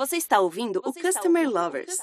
Você está ouvindo o Customer Lovers.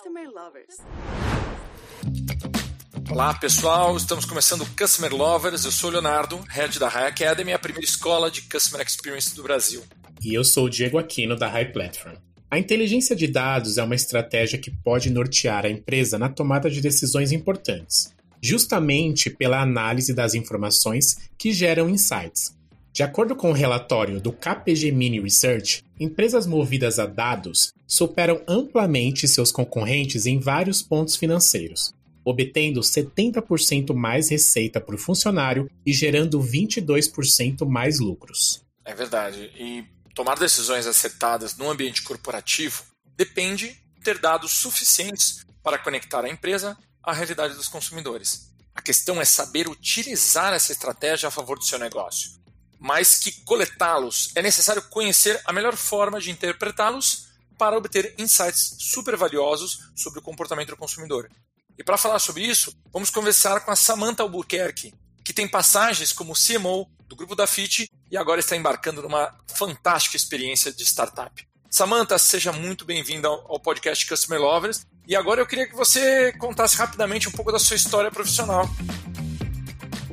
Olá pessoal, estamos começando o Customer Lovers. Eu sou o Leonardo, Head da High Academy, a primeira escola de Customer Experience do Brasil. E eu sou o Diego Aquino, da High Platform. A inteligência de dados é uma estratégia que pode nortear a empresa na tomada de decisões importantes, justamente pela análise das informações que geram insights. De acordo com o relatório do Capgemini Research, empresas movidas a dados superam amplamente seus concorrentes em vários pontos financeiros, obtendo 70% mais receita por funcionário e gerando 22% mais lucros. É verdade. E tomar decisões acertadas no ambiente corporativo depende de ter dados suficientes para conectar a empresa à realidade dos consumidores. A questão é saber utilizar essa estratégia a favor do seu negócio. Mas que coletá-los é necessário conhecer a melhor forma de interpretá-los para obter insights super valiosos sobre o comportamento do consumidor. E para falar sobre isso, vamos conversar com a Samantha Albuquerque, que tem passagens como CMO do grupo Dafiti e agora está embarcando numa fantástica experiência de startup. Samantha, seja muito bem-vinda ao podcast Customer Lovers. E agora eu queria que você contasse rapidamente um pouco da sua história profissional.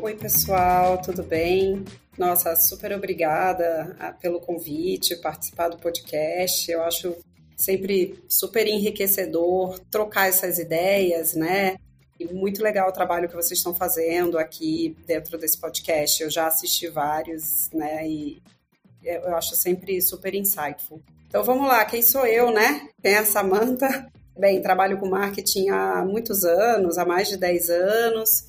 Oi, pessoal, tudo bem? Nossa, super obrigada pelo convite, participar do podcast. Eu acho sempre super enriquecedor trocar essas ideias, né? E muito legal o trabalho que vocês estão fazendo aqui dentro desse podcast. Eu já assisti vários, né? E eu acho sempre super insightful. Então, vamos lá. Quem sou eu, né? Quem é a Samantha? Bem, trabalho com marketing há muitos anos, há mais de 10 anos.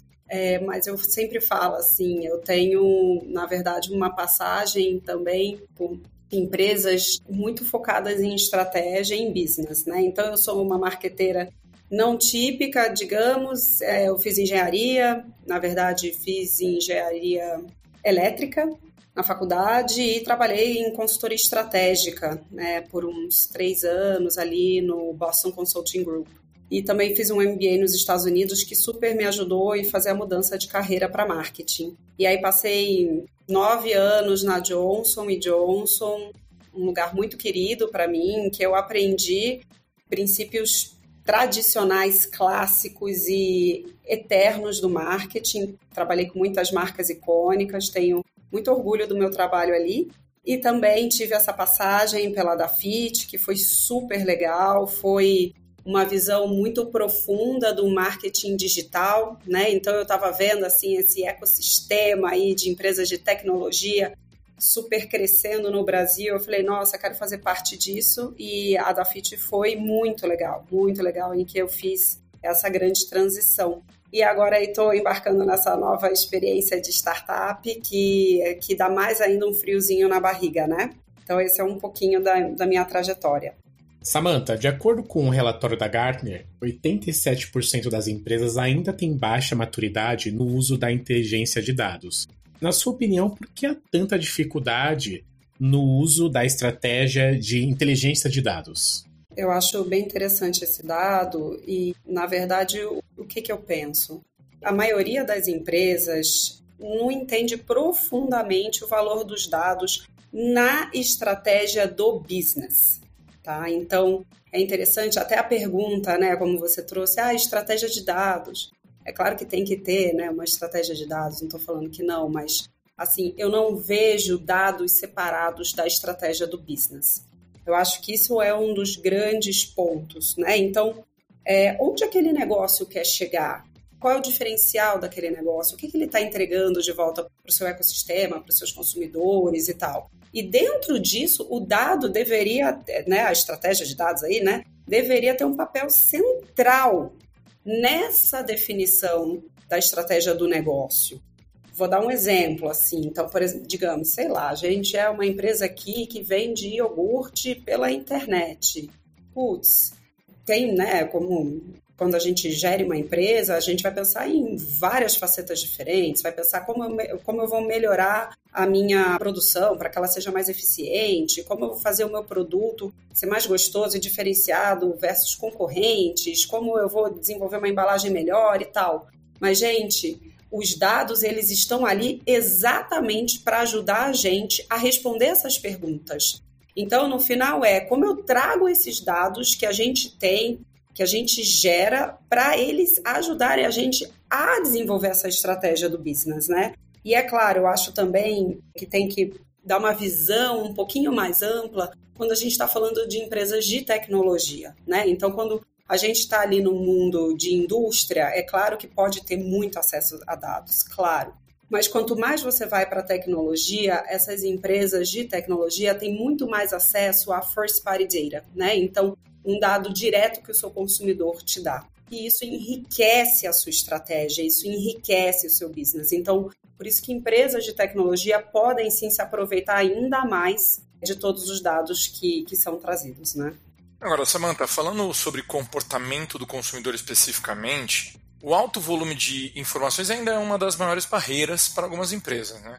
Mas eu sempre falo assim, eu tenho, na verdade, uma passagem também por empresas muito focadas em estratégia e em business, né? Então, eu sou uma marqueteira não típica, digamos, eu fiz engenharia, na verdade, fiz engenharia elétrica na faculdade e trabalhei em consultoria estratégica, né, por uns 3 anos ali no Boston Consulting Group. E também fiz um MBA nos Estados Unidos que super me ajudou em fazer a mudança de carreira para marketing. E aí passei 9 anos na Johnson & Johnson, um lugar muito querido para mim, que eu aprendi princípios tradicionais, clássicos e eternos do marketing. Trabalhei com muitas marcas icônicas, tenho muito orgulho do meu trabalho ali. E também tive essa passagem pela Dafiti, que foi super legal, foi uma visão muito profunda do marketing digital, né? Então, eu estava vendo assim, esse ecossistema aí de empresas de tecnologia super crescendo no Brasil. Eu falei, nossa, quero fazer parte disso. E a Dafiti foi muito legal, em que eu fiz essa grande transição. E agora estou embarcando nessa nova experiência de startup que dá mais ainda um friozinho na barriga, né? Então, esse é um pouquinho da minha trajetória. Samantha, de acordo com um relatório da Gartner, 87% das empresas ainda têm baixa maturidade no uso da inteligência de dados. Na sua opinião, por que há tanta dificuldade no uso da estratégia de inteligência de dados? Eu acho bem interessante esse dado e, na verdade, o que eu penso? A maioria das empresas não entende profundamente o valor dos dados na estratégia do business. Tá? Então, é interessante até a pergunta, né, como você trouxe, estratégia de dados. É claro que tem que ter, né, uma estratégia de dados, não estou falando que não, mas assim, eu não vejo dados separados da estratégia do business. Eu acho que isso é um dos grandes pontos, né? Então, onde aquele negócio quer chegar? Qual é o diferencial daquele negócio? O que ele está entregando de volta para o seu ecossistema, para os seus consumidores e tal? E dentro disso, o dado deveria, né, a estratégia de dados aí, né, deveria ter um papel central nessa definição da estratégia do negócio. Vou dar um exemplo, assim. Então, por exemplo, digamos, sei lá, a gente é uma empresa aqui que vende iogurte pela internet. Putz, tem, né, como quando a gente gere uma empresa, a gente vai pensar em várias facetas diferentes, vai pensar como eu vou melhorar a minha produção para que ela seja mais eficiente, como eu vou fazer o meu produto ser mais gostoso e diferenciado versus concorrentes, como eu vou desenvolver uma embalagem melhor e tal. Mas, gente, os dados, eles estão ali exatamente para ajudar a gente a responder essas perguntas. Então, no final, é como eu trago esses dados que a gente tem, que a gente gera, para eles ajudarem a gente a desenvolver essa estratégia do business, né? E é claro, eu acho também que tem que dar uma visão um pouquinho mais ampla quando a gente está falando de empresas de tecnologia, né? Então, quando a gente está ali no mundo de indústria, é claro que pode ter muito acesso a dados, claro. Mas quanto mais você vai para a tecnologia, essas empresas de tecnologia têm muito mais acesso a first party data, né? Então, um dado direto que o seu consumidor te dá. E isso enriquece a sua estratégia, isso enriquece o seu business. Então, por isso que empresas de tecnologia podem sim se aproveitar ainda mais de todos os dados que são trazidos, né? Agora, Samantha, falando sobre comportamento do consumidor especificamente, o alto volume de informações ainda é uma das maiores barreiras para algumas empresas, né?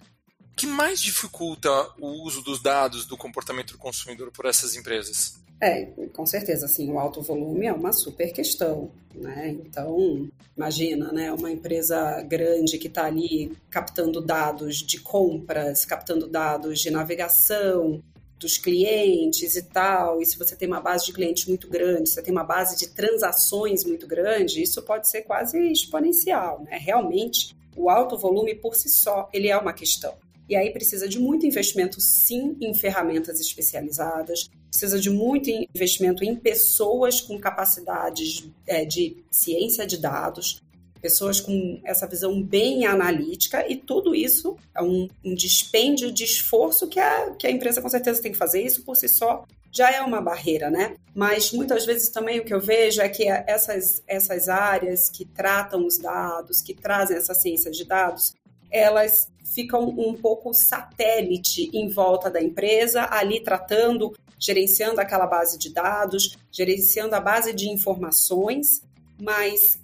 O que mais dificulta o uso dos dados do comportamento do consumidor por essas empresas? É, com certeza, assim, o alto volume é uma super questão, né? Então, imagina, né, uma empresa grande que está ali captando dados de compras, captando dados de navegação dos clientes e tal, e se você tem uma base de clientes muito grande, se você tem uma base de transações muito grande, isso pode ser quase exponencial, né? Realmente, o alto volume por si só, ele é uma questão. E aí precisa de muito investimento, sim, em ferramentas especializadas, precisa de muito investimento em pessoas com capacidades de ciência de dados, pessoas com essa visão bem analítica, e tudo isso é um dispêndio de esforço que a empresa com certeza tem que fazer. Isso por si só já é uma barreira, né? Mas muitas vezes também o que eu vejo é que essas áreas que tratam os dados, que trazem essa ciência de dados, elas ficam um pouco satélite em volta da empresa, ali tratando, gerenciando aquela base de dados, gerenciando a base de informações, mas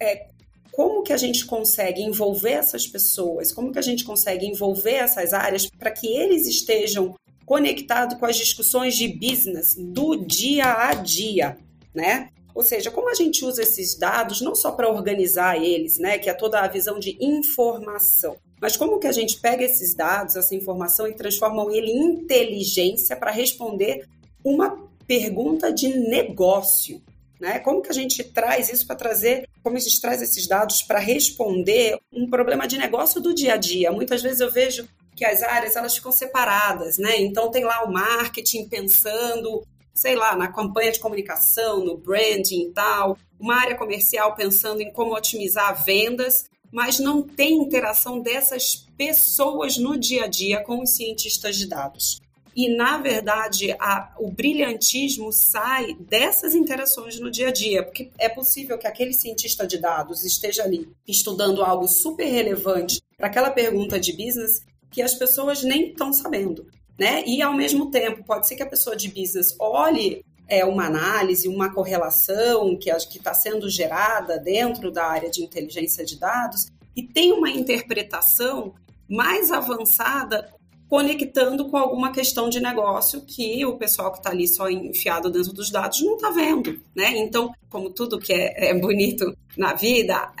como que a gente consegue envolver essas pessoas? Como que a gente consegue envolver essas áreas para que eles estejam conectados com as discussões de business do dia a dia, né? Ou seja, como a gente usa esses dados não só para organizar eles, né, que é toda a visão de informação, mas como que a gente pega esses dados, essa informação e transforma ele em inteligência para responder uma pergunta de negócio, né? Como que a gente traz isso para trazer, como a gente traz esses dados para responder um problema de negócio do dia a dia? Muitas vezes eu vejo que as áreas elas ficam separadas, né? Então tem lá o marketing pensando, sei lá, na campanha de comunicação, no branding e tal, uma área comercial pensando em como otimizar vendas, mas não tem interação dessas pessoas no dia a dia com os cientistas de dados. E, na verdade, o brilhantismo sai dessas interações no dia a dia, porque é possível que aquele cientista de dados esteja ali estudando algo super relevante para aquela pergunta de business que as pessoas nem estão sabendo, né? E, ao mesmo tempo, pode ser que a pessoa de business olhe uma análise, uma correlação que está sendo gerada dentro da área de inteligência de dados e tenha uma interpretação mais avançada conectando com alguma questão de negócio que o pessoal que está ali só enfiado dentro dos dados não está vendo, né? Então, como tudo que é bonito na vida,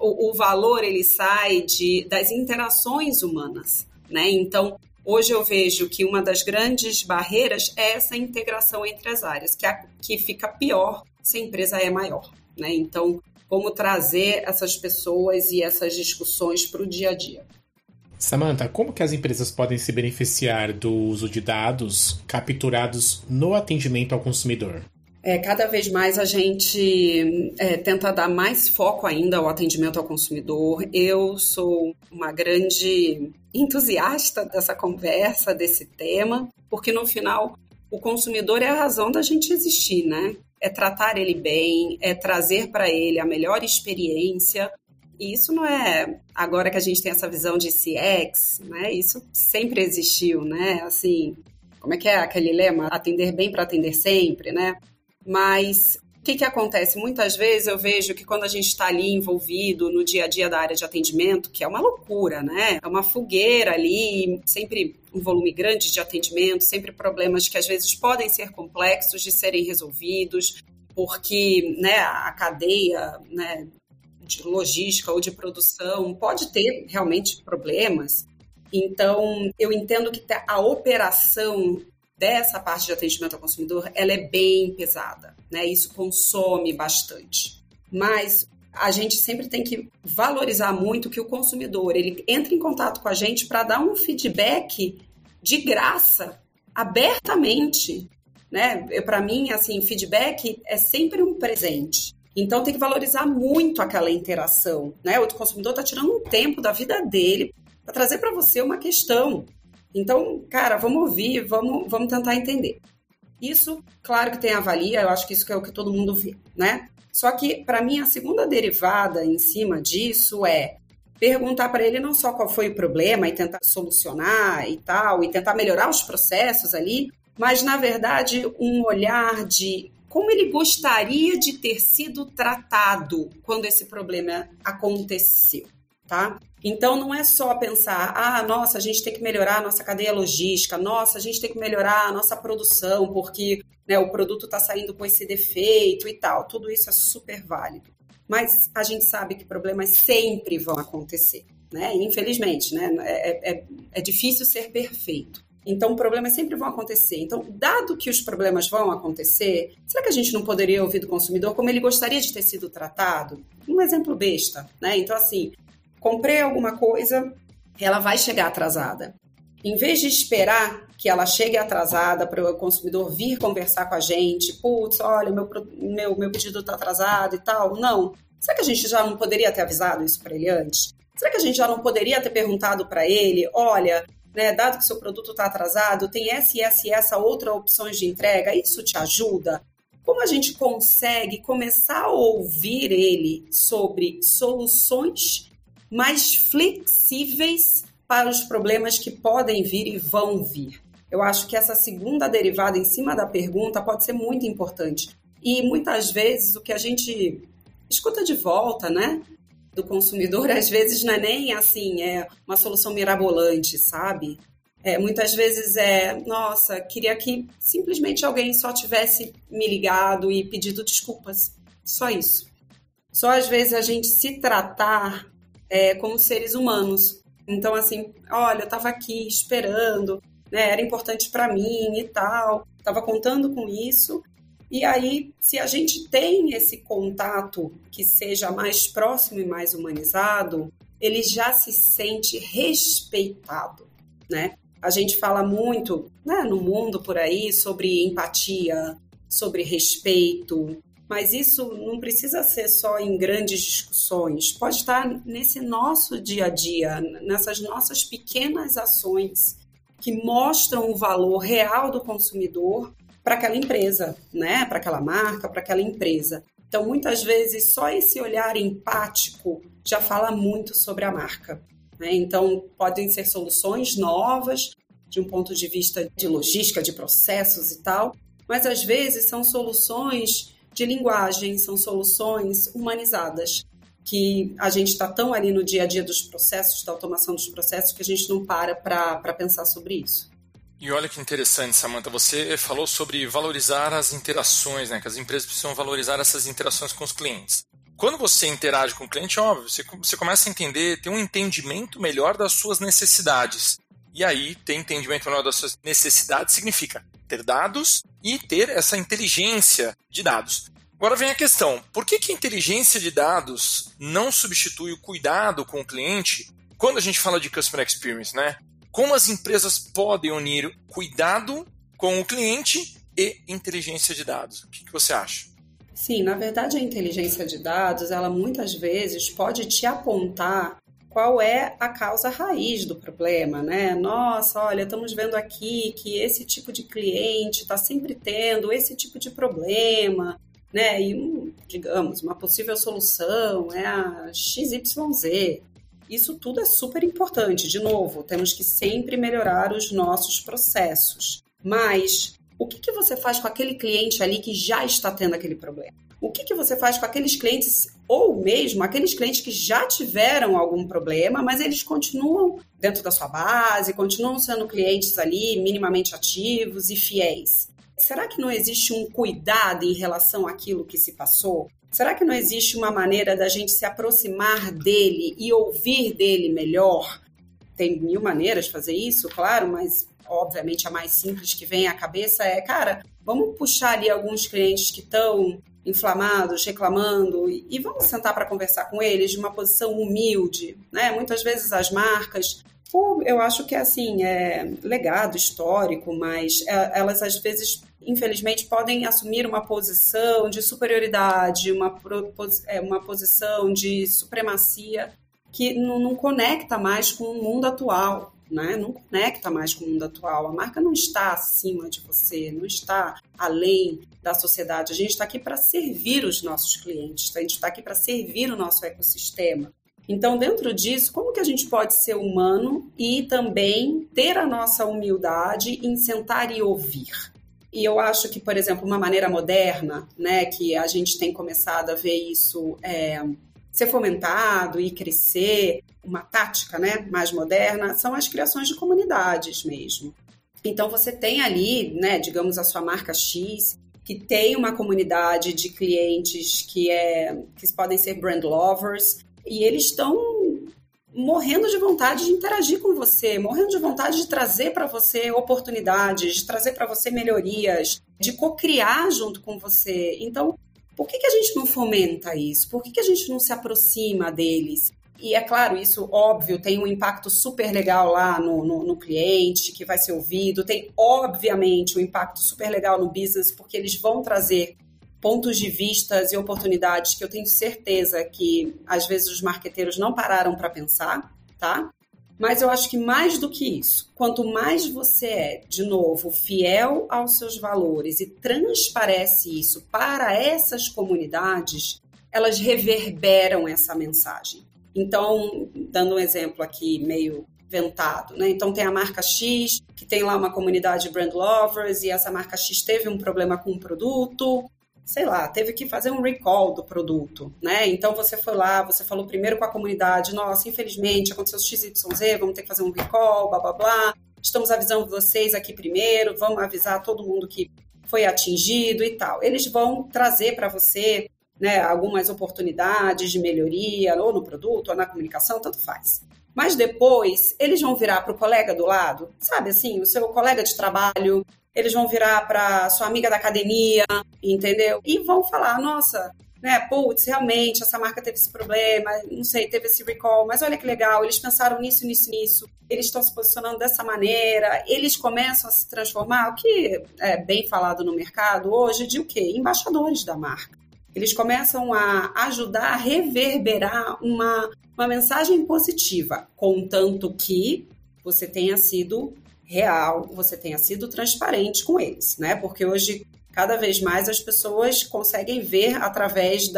o valor ele sai das interações humanas, né? Então, hoje eu vejo que uma das grandes barreiras é essa integração entre as áreas, que fica pior se a empresa é maior, né? Então, como trazer essas pessoas e essas discussões para o dia a dia. Samantha, como que as empresas podem se beneficiar do uso de dados capturados no atendimento ao consumidor? Cada vez mais a gente tenta dar mais foco ainda ao atendimento ao consumidor. Eu sou uma grande entusiasta dessa conversa, desse tema, porque no final o consumidor é a razão da gente existir, né? É tratar ele bem, é trazer para ele a melhor experiência. E isso não é agora que a gente tem essa visão de CX, né? Isso sempre existiu, né? Assim, como é que é aquele lema? Atender bem para atender sempre, né? Mas o que acontece? Muitas vezes eu vejo que quando a gente está ali envolvido no dia a dia da área de atendimento, que é uma loucura, né? É uma fogueira ali, sempre um volume grande de atendimento, sempre problemas que às vezes podem ser complexos de serem resolvidos, porque, né, a cadeia, né, de logística ou de produção, pode ter realmente problemas. Então, eu entendo que a operação dessa parte de atendimento ao consumidor, ela é bem pesada, né? Isso consome bastante. Mas a gente sempre tem que valorizar muito que o consumidor, ele entra em contato com a gente para dar um feedback de graça, abertamente, né? Para mim, assim, feedback é sempre um presente. Então, tem que valorizar muito aquela interação, né? O consumidor está tirando um tempo da vida dele para trazer para você uma questão. Então, cara, vamos ouvir, vamos tentar entender. Isso, claro que tem avalia, eu acho que isso que é o que todo mundo vê, né? Só que, para mim, a segunda derivada em cima disso é perguntar para ele não só qual foi o problema e tentar solucionar e tal, e tentar melhorar os processos ali, mas, na verdade, um olhar de como ele gostaria de ter sido tratado quando esse problema aconteceu, tá? Então, não é só pensar, nossa, a gente tem que melhorar a nossa cadeia logística, nossa, a gente tem que melhorar a nossa produção, porque né, o produto está saindo com esse defeito e tal. Tudo isso é super válido. Mas a gente sabe que problemas sempre vão acontecer, né? Infelizmente, né? É difícil ser perfeito. Então, problemas sempre vão acontecer. Então, dado que os problemas vão acontecer, será que a gente não poderia ouvir do consumidor como ele gostaria de ter sido tratado? Um exemplo besta, né? Então, assim, comprei alguma coisa, ela vai chegar atrasada. Em vez de esperar que ela chegue atrasada para o consumidor vir conversar com a gente, putz, olha, meu pedido está atrasado e tal, não. Será que a gente já não poderia ter avisado isso para ele antes? Será que a gente já não poderia ter perguntado para ele, olha, né, dado que seu produto está atrasado, tem essa outra opções de entrega, isso te ajuda? Como a gente consegue começar a ouvir ele sobre soluções mais flexíveis para os problemas que podem vir e vão vir? Eu acho que essa segunda derivada em cima da pergunta pode ser muito importante. E muitas vezes o que a gente escuta de volta, né, do consumidor, às vezes não é nem assim, é uma solução mirabolante, sabe? Muitas vezes nossa, queria que simplesmente alguém só tivesse me ligado e pedido desculpas. Só isso. Só às vezes a gente se tratar como seres humanos. Então, assim, olha, eu estava aqui esperando, né, era importante para mim e tal, estava contando com isso. E aí, se a gente tem esse contato que seja mais próximo e mais humanizado, ele já se sente respeitado, né? A gente fala muito, né, no mundo por aí sobre empatia, sobre respeito. Mas isso não precisa ser só em grandes discussões, pode estar nesse nosso dia a dia, nessas nossas pequenas ações que mostram o valor real do consumidor para aquela empresa, né? Para aquela marca, para aquela empresa. Então, muitas vezes, só esse olhar empático já fala muito sobre a marca, né? Então, podem ser soluções novas, de um ponto de vista de logística, de processos e tal, mas às vezes são soluções de linguagem, são soluções humanizadas, que a gente está tão ali no dia a dia dos processos, da automação dos processos, que a gente não para pensar sobre isso. E olha que interessante, Samantha, você falou sobre valorizar as interações, né? Que as empresas precisam valorizar essas interações com os clientes. Quando você interage com o cliente, óbvio, você começa a entender, ter um entendimento melhor das suas necessidades. E aí, ter entendimento melhor das suas necessidades significa ter dados e ter essa inteligência de dados. Agora vem a questão, por que a inteligência de dados não substitui o cuidado com o cliente quando a gente fala de Customer Experience, né? Como as empresas podem unir cuidado com o cliente e inteligência de dados? O que você acha? Sim, na verdade a inteligência de dados, ela muitas vezes pode te apontar qual é a causa raiz do problema, né? Nossa, olha, estamos vendo aqui que esse tipo de cliente está sempre tendo esse tipo de problema, né? E, digamos, uma possível solução é a XYZ. Isso tudo é super importante. De novo, temos que sempre melhorar os nossos processos. Mas o que você faz com aquele cliente ali que já está tendo aquele problema? O que você faz com aqueles clientes, ou mesmo aqueles clientes que já tiveram algum problema, mas eles continuam dentro da sua base, continuam sendo clientes ali minimamente ativos e fiéis? Será que não existe um cuidado em relação àquilo que se passou? Será que não existe uma maneira da gente se aproximar dele e ouvir dele melhor? Tem mil maneiras de fazer isso, claro, mas obviamente a mais simples que vem à cabeça é, cara, vamos puxar ali alguns clientes que estão inflamados, reclamando, e vamos sentar para conversar com eles de uma posição humilde, né? Muitas vezes as marcas, eu acho que é assim, é legado histórico, mas elas às vezes, infelizmente, podem assumir uma posição de superioridade, uma posição de supremacia que não conecta mais com o mundo atual, né? Não conecta mais com o mundo atual. A marca não está acima de você, não está além da sociedade. A gente está aqui para servir os nossos clientes, a gente está aqui para servir o nosso ecossistema. Então, dentro disso, como que a gente pode ser humano e também ter a nossa humildade em sentar e ouvir? E eu acho que, por exemplo, uma maneira moderna, né, que a gente tem começado a ver isso ser fomentado e crescer, uma tática, né, mais moderna, são as criações de comunidades mesmo. Então, você tem ali, né, digamos, a sua marca X, que tem uma comunidade de clientes que podem ser brand lovers, e eles estão morrendo de vontade de interagir com você, morrendo de vontade de trazer para você oportunidades, de trazer para você melhorias, de co-criar junto com você. Então, por que a gente não fomenta isso? Por que a gente não se aproxima deles? E é claro, isso, óbvio, tem um impacto super legal lá no cliente, que vai ser ouvido, tem, obviamente, um impacto super legal no business, porque eles vão trazer pontos de vistas e oportunidades que eu tenho certeza que, às vezes, os marqueteiros não pararam para pensar, tá? Mas eu acho que mais do que isso, quanto mais você é, de novo, fiel aos seus valores e transparece isso para essas comunidades, elas reverberam essa mensagem. Então, dando um exemplo aqui meio ventado, né? Então, tem a marca X, que tem lá uma comunidade de brand lovers, e essa marca X teve um problema com o produto, sei lá, teve que fazer um recall do produto, né? Então, você foi lá, você falou primeiro com a comunidade, nossa, infelizmente, aconteceu XYZ, vamos ter que fazer um recall, blá, blá, blá. Estamos avisando vocês aqui primeiro, vamos avisar todo mundo que foi atingido e tal. Eles vão trazer para você, né, algumas oportunidades de melhoria, ou no produto, ou na comunicação, tanto faz. Mas depois, eles vão virar para o colega do lado, sabe assim, o seu colega de trabalho, eles vão virar para sua amiga da academia, entendeu? E vão falar, nossa, né, putz, realmente, essa marca teve esse problema, não sei, teve esse recall, mas olha que legal, eles pensaram nisso, nisso, nisso, eles estão se posicionando dessa maneira, eles começam a se transformar, o que é bem falado no mercado hoje, de o quê? Embaixadores da marca. Eles começam a ajudar a reverberar uma mensagem positiva, contanto que você tenha sido real, você tenha sido transparente com eles, né? Porque hoje, cada vez mais, as pessoas conseguem ver através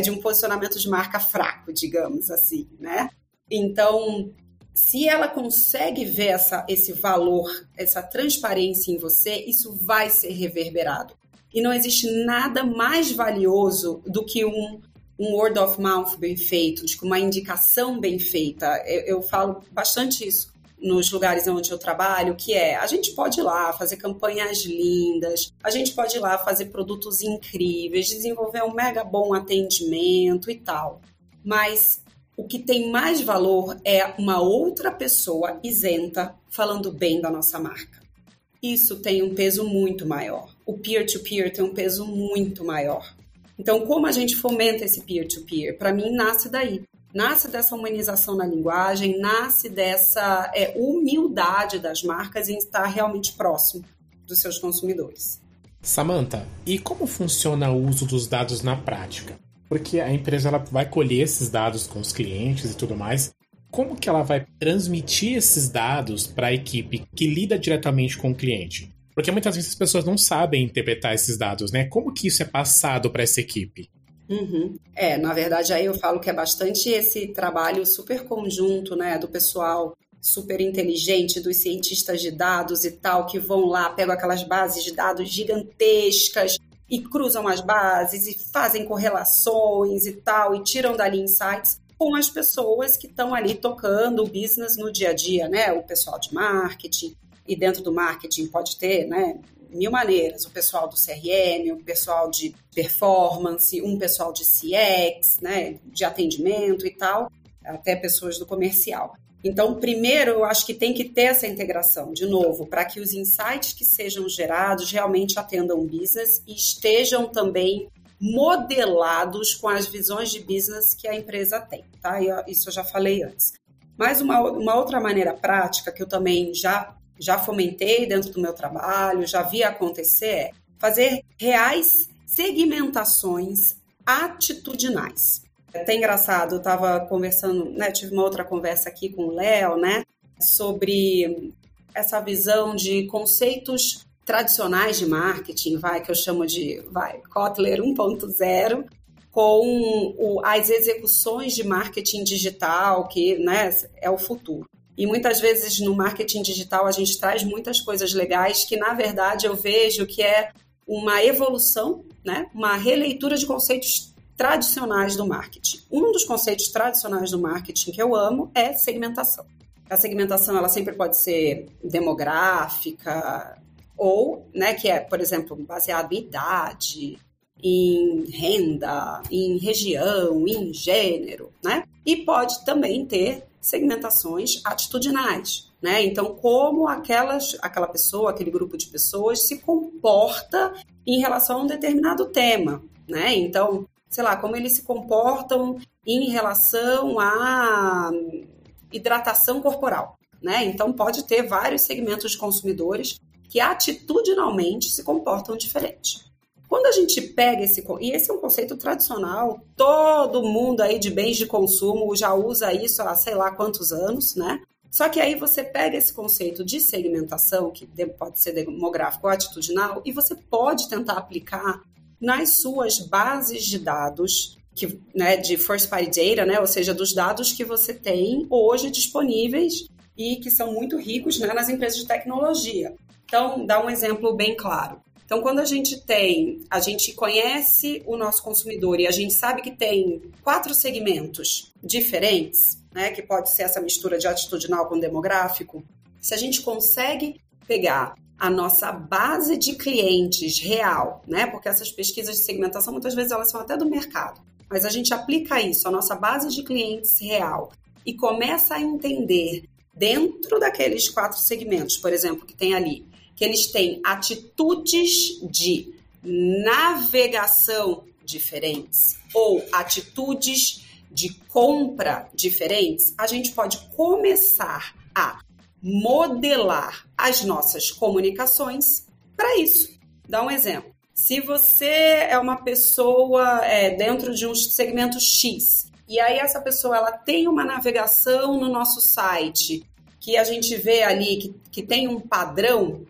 de um posicionamento de marca fraco, digamos assim, né? Então, se ela consegue ver esse valor, essa transparência em você, isso vai ser reverberado. E não existe nada mais valioso do que um word of mouth bem feito, tipo, uma indicação bem feita. Eu falo bastante isso nos lugares onde eu trabalho, que é, a gente pode ir lá fazer campanhas lindas, a gente pode ir lá fazer produtos incríveis, desenvolver um mega bom atendimento e tal. Mas o que tem mais valor é uma outra pessoa isenta falando bem da nossa marca. Isso tem um peso muito maior. O peer-to-peer tem um peso muito maior. Então, como a gente fomenta esse peer-to-peer? Para mim, nasce daí. Nasce dessa humanização na linguagem, nasce dessa humildade das marcas em estar realmente próximo dos seus consumidores. Samantha, e como funciona o uso dos dados na prática? Porque a empresa ela vai colher esses dados com os clientes e tudo mais. Como que ela vai transmitir esses dados para a equipe que lida diretamente com o cliente? Porque muitas vezes as pessoas não sabem interpretar esses dados, né? Como que isso é passado para essa equipe? Uhum. Na verdade, aí eu falo que é bastante esse trabalho super conjunto, né, do pessoal super inteligente, dos cientistas de dados e tal, que vão lá, pegam aquelas bases de dados gigantescas e cruzam as bases e fazem correlações e tal, e tiram dali insights com as pessoas que estão ali tocando o business no dia a dia, né, o pessoal de marketing, e dentro do marketing pode ter, né, mil maneiras, o pessoal do CRM, o pessoal de performance, um pessoal de CX, né, de atendimento e tal, até pessoas do comercial. Então, primeiro, eu acho que tem que ter essa integração, de novo, para que os insights que sejam gerados realmente atendam o business e estejam também modelados com as visões de business que a empresa tem, tá? Isso eu já falei antes. Mas uma outra maneira prática que eu também já fomentei dentro do meu trabalho, já vi acontecer, é fazer reais segmentações atitudinais. É até engraçado, eu estava conversando, né, tive uma outra conversa aqui com o Léo, né, sobre essa visão de conceitos tradicionais de marketing, que eu chamo de Kotler 1.0, com as execuções de marketing digital, que, né, é o futuro. E muitas vezes no marketing digital a gente traz muitas coisas legais que, na verdade, eu vejo que é uma evolução, né, uma releitura de conceitos tradicionais do marketing. Um dos conceitos tradicionais do marketing que eu amo é segmentação. A segmentação, ela sempre pode ser demográfica ou, né, que é, por exemplo, baseado em idade, em renda, em região, em gênero, né? E pode também ter segmentações atitudinais, né? Então, como aquela pessoa, aquele grupo de pessoas se comporta em relação a um determinado tema, né? Então, sei lá, como eles se comportam em relação à hidratação corporal, né? Então, pode ter vários segmentos de consumidores que atitudinalmente se comportam diferente. Quando a gente pega e esse é um conceito tradicional, todo mundo aí de bens de consumo já usa isso há sei lá quantos anos, né? Só que aí você pega esse conceito de segmentação, que pode ser demográfico ou atitudinal, e você pode tentar aplicar nas suas bases de dados, que, né, de first party data, né, ou seja, dos dados que você tem hoje disponíveis e que são muito ricos, né, nas empresas de tecnologia. Então, dá um exemplo bem claro. Então, quando a gente conhece o nosso consumidor e a gente sabe que tem 4 segmentos diferentes, né, que pode ser essa mistura de atitudinal com demográfico, se a gente consegue pegar a nossa base de clientes real, né, porque essas pesquisas de segmentação muitas vezes elas são até do mercado, mas a gente aplica isso, a nossa base de clientes real, e começa a entender dentro daqueles 4 segmentos, por exemplo, que tem ali, que eles têm atitudes de navegação diferentes ou atitudes de compra diferentes, a gente pode começar a modelar as nossas comunicações para isso. Dá um exemplo. Se você é uma pessoa dentro de um segmento X, e aí essa pessoa ela tem uma navegação no nosso site que a gente vê ali que tem um padrão.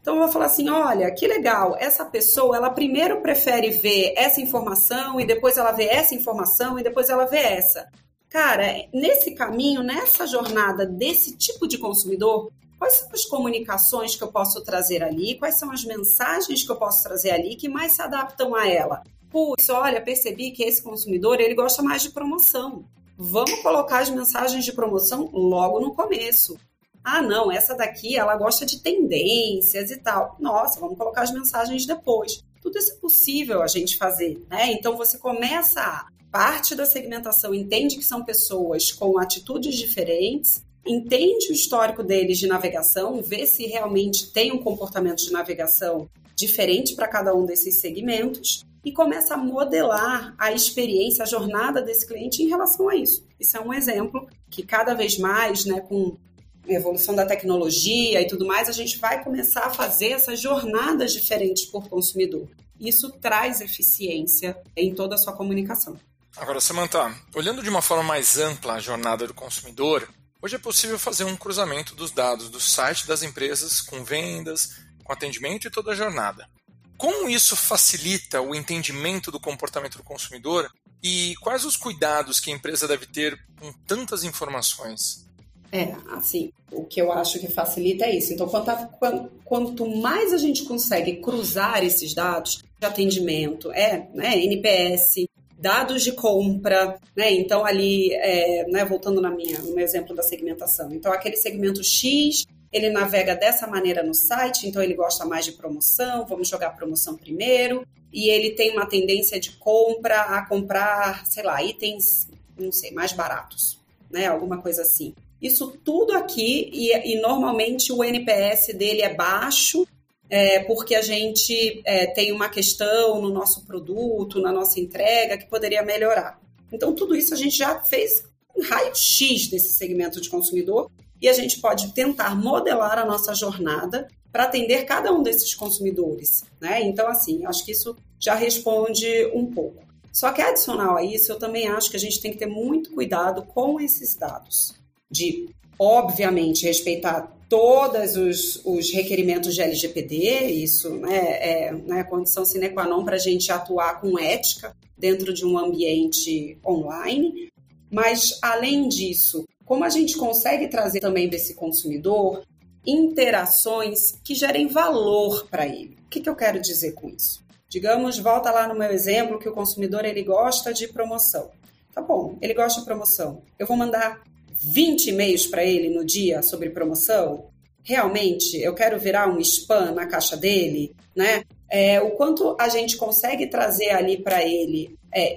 Então, eu vou falar assim, olha, que legal, essa pessoa, ela primeiro prefere ver essa informação e depois ela vê essa informação e depois ela vê essa. Cara, nesse caminho, nessa jornada desse tipo de consumidor, quais são as comunicações que eu posso trazer ali? Quais são as mensagens que eu posso trazer ali que mais se adaptam a ela? Putz, olha, percebi que esse consumidor, ele gosta mais de promoção. Vamos colocar as mensagens de promoção logo no começo. Ah, não, essa daqui, ela gosta de tendências e tal. Nossa, vamos colocar as mensagens depois. Tudo isso é possível a gente fazer, né? Então, você começa a parte da segmentação, entende que são pessoas com atitudes diferentes, entende o histórico deles de navegação, vê se realmente tem um comportamento de navegação diferente para cada um desses segmentos e começa a modelar a experiência, a jornada desse cliente em relação a isso. Isso é um exemplo que cada vez mais, né, com evolução da tecnologia e tudo mais, a gente vai começar a fazer essas jornadas diferentes por consumidor. Isso traz eficiência em toda a sua comunicação. Agora, Samantha, olhando de uma forma mais ampla a jornada do consumidor, hoje é possível fazer um cruzamento dos dados do site das empresas com vendas, com atendimento e toda a jornada. Como isso facilita o entendimento do comportamento do consumidor e quais os cuidados que a empresa deve ter com tantas informações? Assim, o que eu acho que facilita é isso. Então, quanto mais a gente consegue cruzar esses dados de atendimento, né, NPS, dados de compra, né, então ali, né, voltando no meu exemplo da segmentação, então aquele segmento X, ele navega dessa maneira no site, então ele gosta mais de promoção, vamos jogar promoção primeiro, e ele tem uma tendência de compra a comprar, sei lá, itens, não sei, mais baratos, né, alguma coisa assim. Isso tudo aqui, e normalmente o NPS dele é baixo, porque a gente tem uma questão no nosso produto, na nossa entrega, que poderia melhorar. Então, tudo isso a gente já fez um raio-x desse segmento de consumidor e a gente pode tentar modelar a nossa jornada para atender cada um desses consumidores, né? Então, assim, acho que isso já responde um pouco. Só que adicional a isso, eu também acho que a gente tem que ter muito cuidado com esses dados. De, obviamente, respeitar todos os requerimentos de LGPD, isso, né, condição sine qua non para a gente atuar com ética dentro de um ambiente online. Mas, além disso, como a gente consegue trazer também desse consumidor interações que gerem valor para ele? O que eu quero dizer com isso? Digamos, volta lá no meu exemplo, que o consumidor ele gosta de promoção. Tá bom, ele gosta de promoção. Eu vou mandar 20 e-mails para ele no dia sobre promoção? Realmente, eu quero virar um spam na caixa dele, né? O quanto a gente consegue trazer ali para ele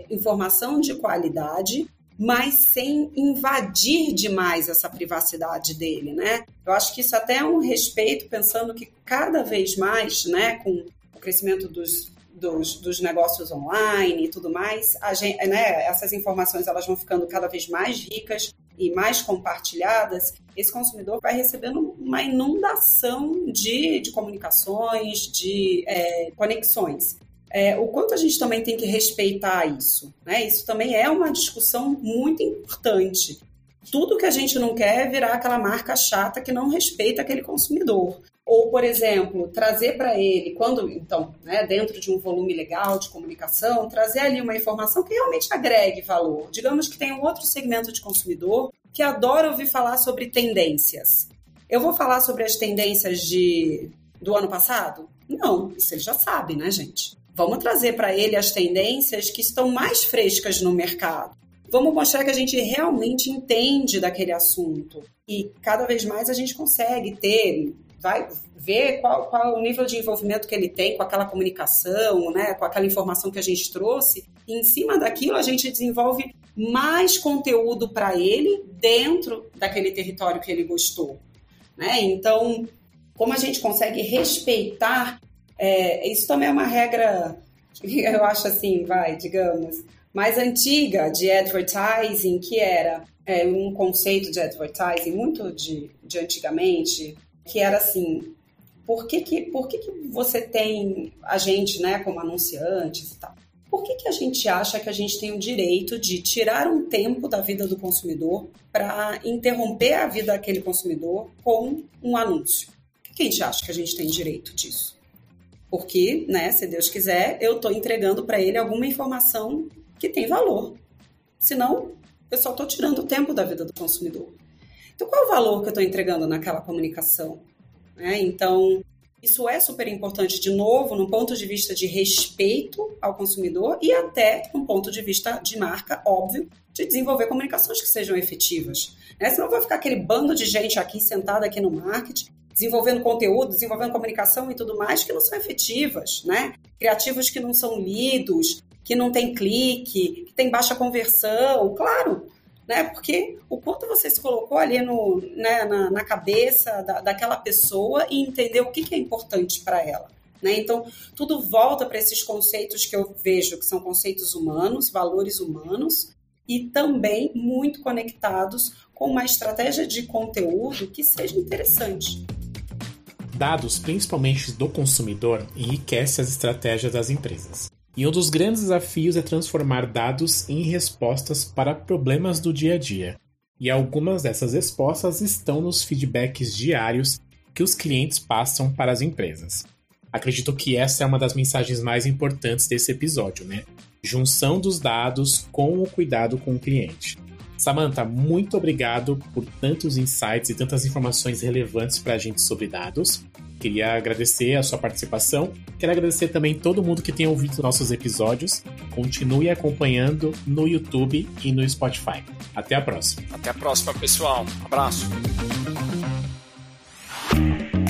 informação de qualidade, mas sem invadir demais essa privacidade dele, né? Eu acho que isso até é um respeito, pensando que cada vez mais, né, com o crescimento dos negócios online e tudo mais, a gente, né, essas informações elas vão ficando cada vez mais ricas e mais compartilhadas. Esse consumidor vai recebendo uma inundação de comunicações, de conexões. O quanto a gente também tem que respeitar isso, né? Isso também é uma discussão muito importante. Tudo que a gente não quer é virar aquela marca chata que não respeita aquele consumidor. Ou, por exemplo, trazer para ele, quando, então, né, dentro de um volume legal de comunicação, trazer ali uma informação que realmente agregue valor. Digamos que tem um outro segmento de consumidor que adora ouvir falar sobre tendências. Eu vou falar sobre as tendências do ano passado? Não, isso ele já sabe, né, gente? Vamos trazer para ele as tendências que estão mais frescas no mercado. Vamos mostrar que a gente realmente entende daquele assunto. E cada vez mais a gente consegue ter, vai ver qual o nível de envolvimento que ele tem com aquela comunicação, né, com aquela informação que a gente trouxe. E em cima daquilo, a gente desenvolve mais conteúdo para ele dentro daquele território que ele gostou, né? Então, como a gente consegue respeitar... isso também é uma regra, eu acho assim, digamos, mais antiga de advertising, que era um conceito de advertising muito de antigamente, que era assim, por que você tem a gente, né, como anunciantes e tal? Por que a gente acha que a gente tem o direito de tirar um tempo da vida do consumidor para interromper a vida daquele consumidor com um anúncio? Por que a gente acha que a gente tem direito disso? Porque, né, se Deus quiser, eu estou entregando para ele alguma informação que tem valor. Senão, eu só estou tirando o tempo da vida do consumidor. Então, qual é o valor que eu estou entregando naquela comunicação? Então, isso é super importante, de novo, num ponto de vista de respeito ao consumidor e até um ponto de vista de marca, óbvio, de desenvolver comunicações que sejam efetivas. Senão vai ficar aquele bando de gente aqui sentada aqui no marketing, desenvolvendo conteúdo, desenvolvendo comunicação e tudo mais, que não são efetivas, né? Criativos que não são lidos, que não tem clique, que tem baixa conversão, claro, né? Porque o quanto você se colocou ali no, né, na cabeça daquela pessoa e entendeu o que é importante para ela, né? Então, tudo volta para esses conceitos que eu vejo, que são conceitos humanos, valores humanos, e também muito conectados com uma estratégia de conteúdo que seja interessante. Dados, principalmente do consumidor, enriquecem as estratégias das empresas. E um dos grandes desafios é transformar dados em respostas para problemas do dia a dia. E algumas dessas respostas estão nos feedbacks diários que os clientes passam para as empresas. Acredito que essa é uma das mensagens mais importantes desse episódio, né? Junção dos dados com o cuidado com o cliente. Samantha, muito obrigado por tantos insights e tantas informações relevantes para a gente sobre dados. Queria agradecer a sua participação. Quero agradecer também todo mundo que tem ouvido nossos episódios. Continue acompanhando no YouTube e no Spotify. Até a próxima. Até a próxima, pessoal. Abraço.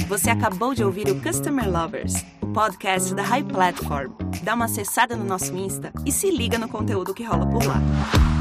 Você acabou de ouvir o Customer Lovers, o podcast da High Platform. Dá uma acessada no nosso Insta e se liga no conteúdo que rola por lá.